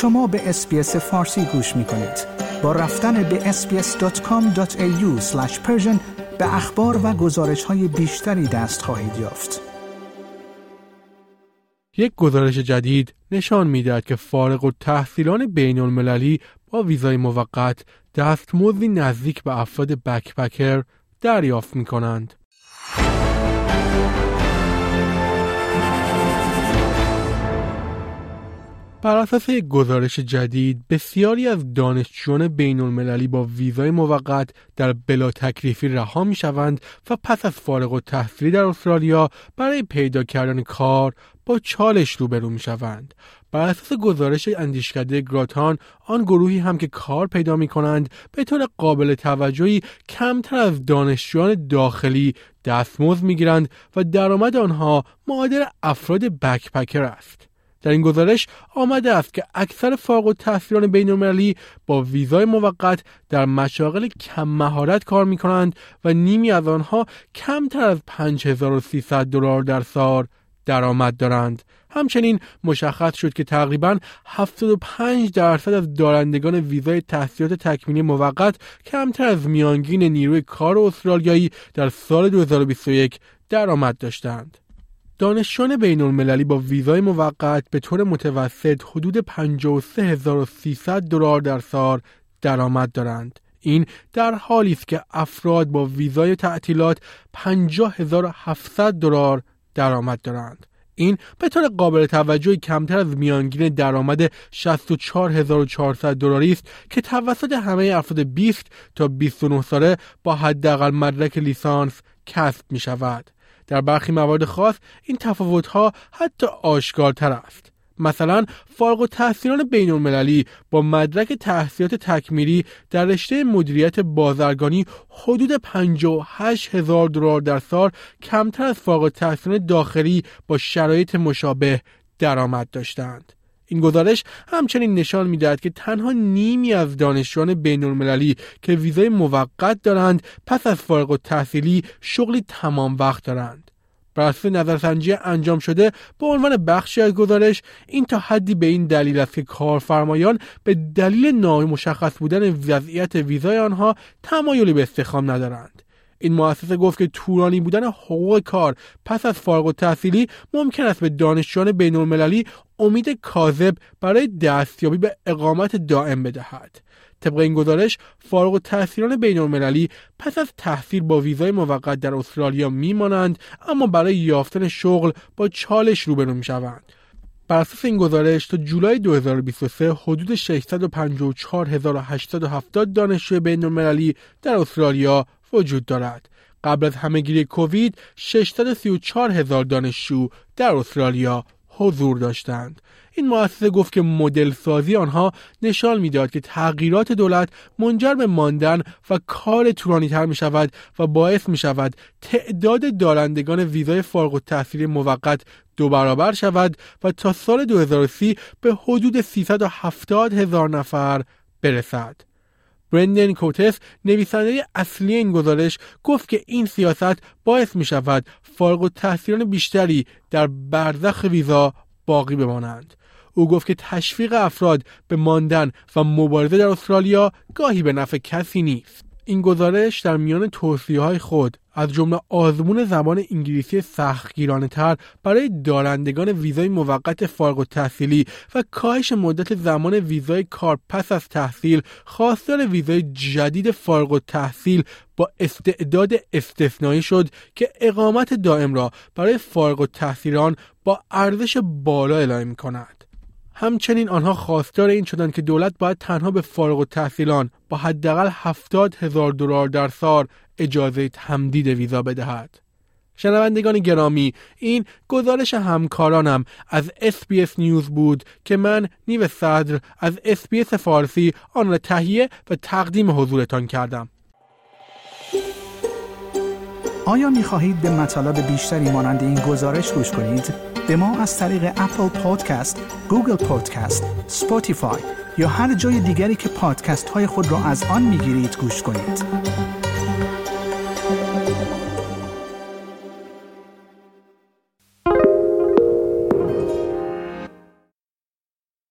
شما به SBS فارسی گوش می کنید. با رفتن به sbs.com.au/persian به اخبار و گزارش‌های بیشتری دست خواهید یافت. یک گزارش جدید نشان می‌دهد که فارغ التحصیلان بین‌المللی با ویزای موقت دستمزدی نزدیک به افراد بکپکر دریافت می‌کنند. بر اساس یک گزارش جدید، بسیاری از دانشجویان بین‌المللی با ویزای موقت در بلا تکلیفی رها می‌شوند و پس از فارغ التحصیلی در استرالیا برای پیدا کردن کار با چالش روبرو می‌شوند. بر اساس گزارش اندیشکده گراتان، آن گروهی هم که کار پیدا می‌کنند به طور قابل توجهی کمتر از دانشجویان داخلی دستمزد می‌گیرند و درآمد آنها معادل افراد بکپکر است. در این گزارش آمده است که اکثر فارغ التحصیلان بین‌المللی با ویزای موقت در مشاغل کم مهارت کار می‌کنند و نیمی از آنها کمتر از $5,300 در سال درآمد دارند. همچنین مشخص شد که تقریباً 75% از دارندگان ویزای تحصیلات تکمیلی موقت کمتر از میانگین نیروی کار استرالیایی در سال 2021 درآمد داشتند. دانشجویان بین‌المللی با ویزای موقت به طور متوسط حدود $53,300 در سال درآمد دارند. این در حالی است که افراد با ویزای تعطیلات $50,700 درآمد دارند. این به طور قابل توجهی کمتر از میانگین درآمد $64,400 است که توسط همه افراد 20 تا 29 ساله با حداقل مدرک لیسانس کسب می شود. در برخی موارد خاص این تفاوت‌ها حتی آشکارتر است. مثلا فارغ التحصیلان بین‌المللی با مدرک تحصیلات تکمیلی در رشته مدیریت بازرگانی حدود $58,000 در سال کمتر از فارغ التحصیلان داخلی با شرایط مشابه درآمد داشتند. این گزارش همچنین نشان می‌دهد که تنها نیمی از دانشجویان بین‌المللی که ویزای موقت دارند پس از فارغ التحصیلی شغلی تمام وقت دارند. بر اساس نظرسنجی انجام شده به عنوان بخشی از گزارش، این تا حدی به این دلیل است که کارفرمایان به دلیل نامشخص بودن وضعیت ویزای آنها تمایلی به استخدام ندارند. این مؤسسه گفت که طولانی بودن حقوق کار پس از فارغ التحصیلی ممکن است به دانشجویان بین‌المللی امید کاذب برای دستیابی به اقامت دائم بدهد. طبق این گزارش، فارغ التحصیلان بین‌المللی پس از تحصیل با ویزای موقت در استرالیا میمانند، اما برای یافتن شغل با چالش روبرو میشوند. بر اساس این گزارش تا جولای 2023 حدود 654,870 دانشجوی بین‌المللی در استرالیا وجود دارد. قبل از همهگیری کووید 634,000 دانشجو در استرالیا حضور داشتند. این مؤسسه گفت که مدل سازی آنها نشان میداد که تغییرات دولت منجر به ماندن و کار طولانی‌تر می شود و باعث می شود تعداد دارندگان ویزای فارغ التحصیلی موقت دو برابر شود و تا سال 2030 به حدود 370,000 نفر برسد. برندن کوتس، نویسنده اصلی این گزارش، گفت که این سیاست باعث می شود فارغ التحصیلان بیشتری در برزخ ویزا باقی بمانند. او گفت که تشویق افراد به ماندن و مبارزه در استرالیا گاهی به نفع کسی نیست. این گزارش در میان توصیه‌های خود از جمله آزمون زبان انگلیسی سختگیرانه‌تر برای دارندگان ویزای موقت فارغ التحصیلی و کاهش مدت زمان ویزای کار پس از تحصیل، خواستار ویزای جدید فارغ التحصیل با استعداد استثنایی شد که اقامت دائم را برای فارغ التحصیلان با ارزش بالا اعلام می‌کند. همچنین آنها خواستار این شدند که دولت باید تنها به فارغ التحصیلان با حداقل $70,000 در سال اجازه تمدید ویزا بدهد. شنوندگان گرامی، این گزارش همکارانم از SBS نیوز بود که من نیو صدر از SBS فارسی آن را تهیه و تقدیم حضورتان کردم. آیا می‌خواهید به مطالب بیشتری مانند این گزارش گوش کنید؟ به ما از طریق اپل پادکست، گوگل پادکست، اسپاتیفای یا هر جای دیگری که پادکست های خود را از آن میگیرید گوش کنید.